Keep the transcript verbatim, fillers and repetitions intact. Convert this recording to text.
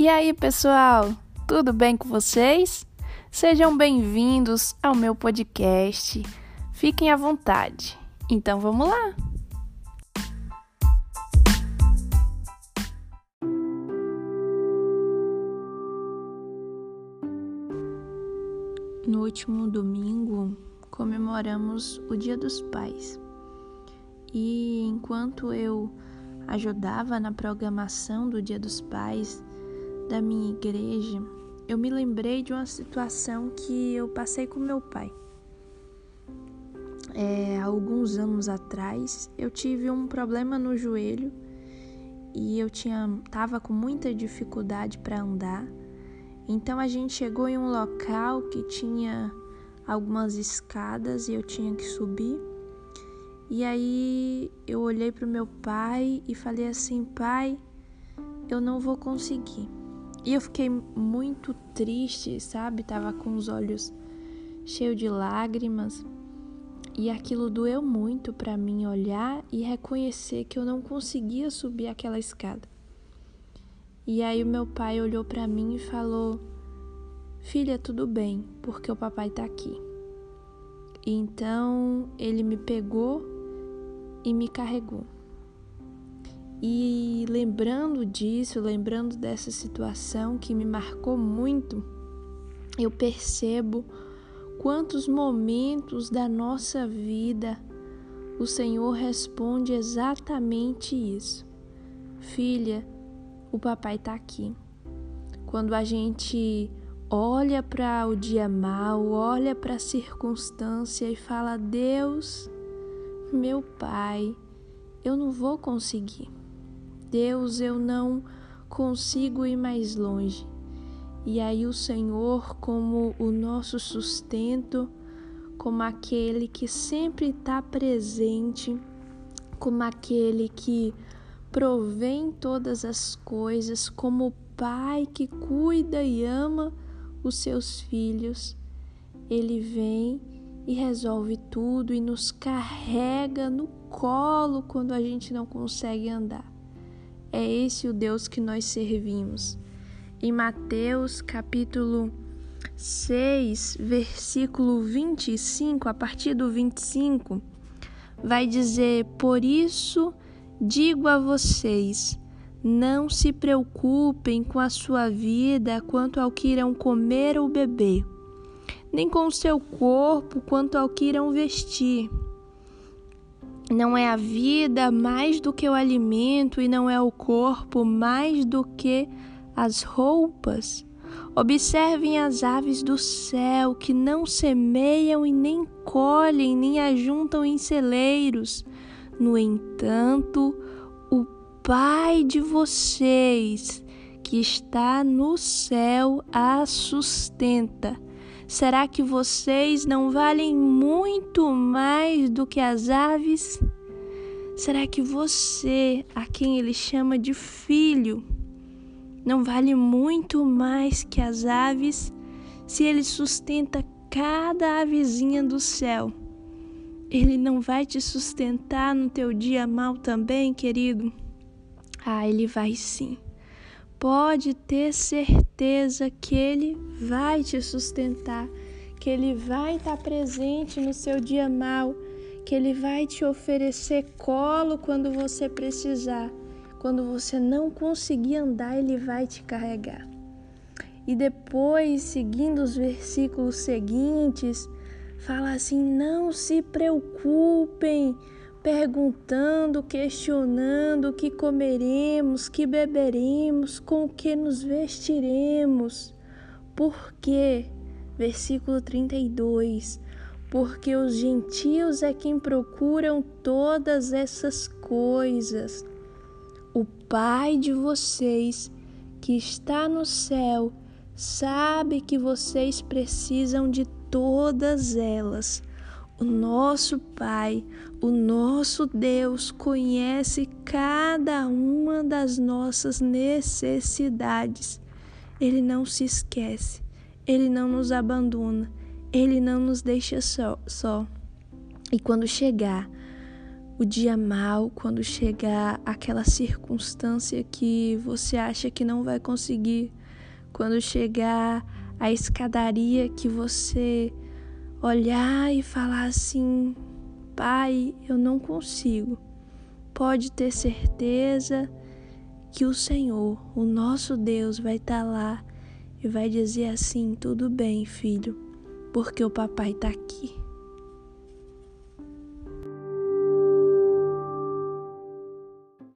E aí, pessoal, tudo bem com vocês? Sejam bem-vindos ao meu podcast. Fiquem à vontade. Então, vamos lá! No último domingo, comemoramos o Dia dos Pais. E enquanto eu ajudava na programação do Dia dos Pais da minha igreja, eu me lembrei de uma situação que eu passei com meu pai. É, alguns anos atrás, eu tive um problema no joelho e eu tinha, tava com muita dificuldade para andar. Então, a gente chegou em um local que tinha algumas escadas e eu tinha que subir. E aí, eu olhei para o meu pai e falei assim: pai, eu não vou conseguir. E eu fiquei muito triste, sabe? Tava com os olhos cheios de lágrimas. E aquilo doeu muito para mim olhar e reconhecer que eu não conseguia subir aquela escada. E aí o meu pai olhou para mim e falou: filha, tudo bem, porque o papai tá aqui. E então ele me pegou e me carregou. E lembrando disso, lembrando dessa situação que me marcou muito, eu percebo quantos momentos da nossa vida o Senhor responde exatamente isso. Filha, o papai está aqui. Quando a gente olha para o dia mau, olha para a circunstância e fala: Deus, meu pai, eu não vou conseguir. Deus, eu não consigo ir mais longe. E aí o Senhor, como o nosso sustento, como aquele que sempre está presente, como aquele que provém todas as coisas, como o Pai que cuida e ama os seus filhos, Ele vem e resolve tudo e nos carrega no colo quando a gente não consegue andar. É esse o Deus que nós servimos. Em Mateus capítulo seis, versículo vinte e cinco, a partir do vinte e cinco, vai dizer: por isso digo a vocês, não se preocupem com a sua vida quanto ao que irão comer ou beber, nem com o seu corpo quanto ao que irão vestir. Não é a vida mais do que o alimento e não é o corpo mais do que as roupas? Observem as aves do céu, que não semeiam e nem colhem, nem ajuntam em celeiros. No entanto, o Pai de vocês, que está no céu, a sustenta. Será que vocês não valem muito mais do que as aves? Será que você, a quem ele chama de filho, não vale muito mais que as aves? Se ele sustenta cada avezinha do céu, ele não vai te sustentar no teu dia mau também, querido? Ah, ele vai sim. Pode ter certeza que Ele vai te sustentar, que Ele vai estar presente no seu dia mau, que Ele vai te oferecer colo quando você precisar. Quando você não conseguir andar, Ele vai te carregar. E depois, seguindo os versículos seguintes, fala assim: não se preocupem, perguntando, questionando o que comeremos, que beberemos, com o que nos vestiremos. Por quê? Versículo trinta e dois. Porque os gentios é quem procuram todas essas coisas. O Pai de vocês, que está no céu, sabe que vocês precisam de todas elas. O nosso Pai, o nosso Deus, conhece cada uma das nossas necessidades. Ele não se esquece, Ele não nos abandona, Ele não nos deixa só. só. E quando chegar o dia mau, quando chegar aquela circunstância que você acha que não vai conseguir, quando chegar a escadaria que você olhar e falar assim: Pai, eu não consigo. Pode ter certeza que o Senhor, o nosso Deus, vai estar lá e vai dizer assim: tudo bem, filho, porque o papai está aqui.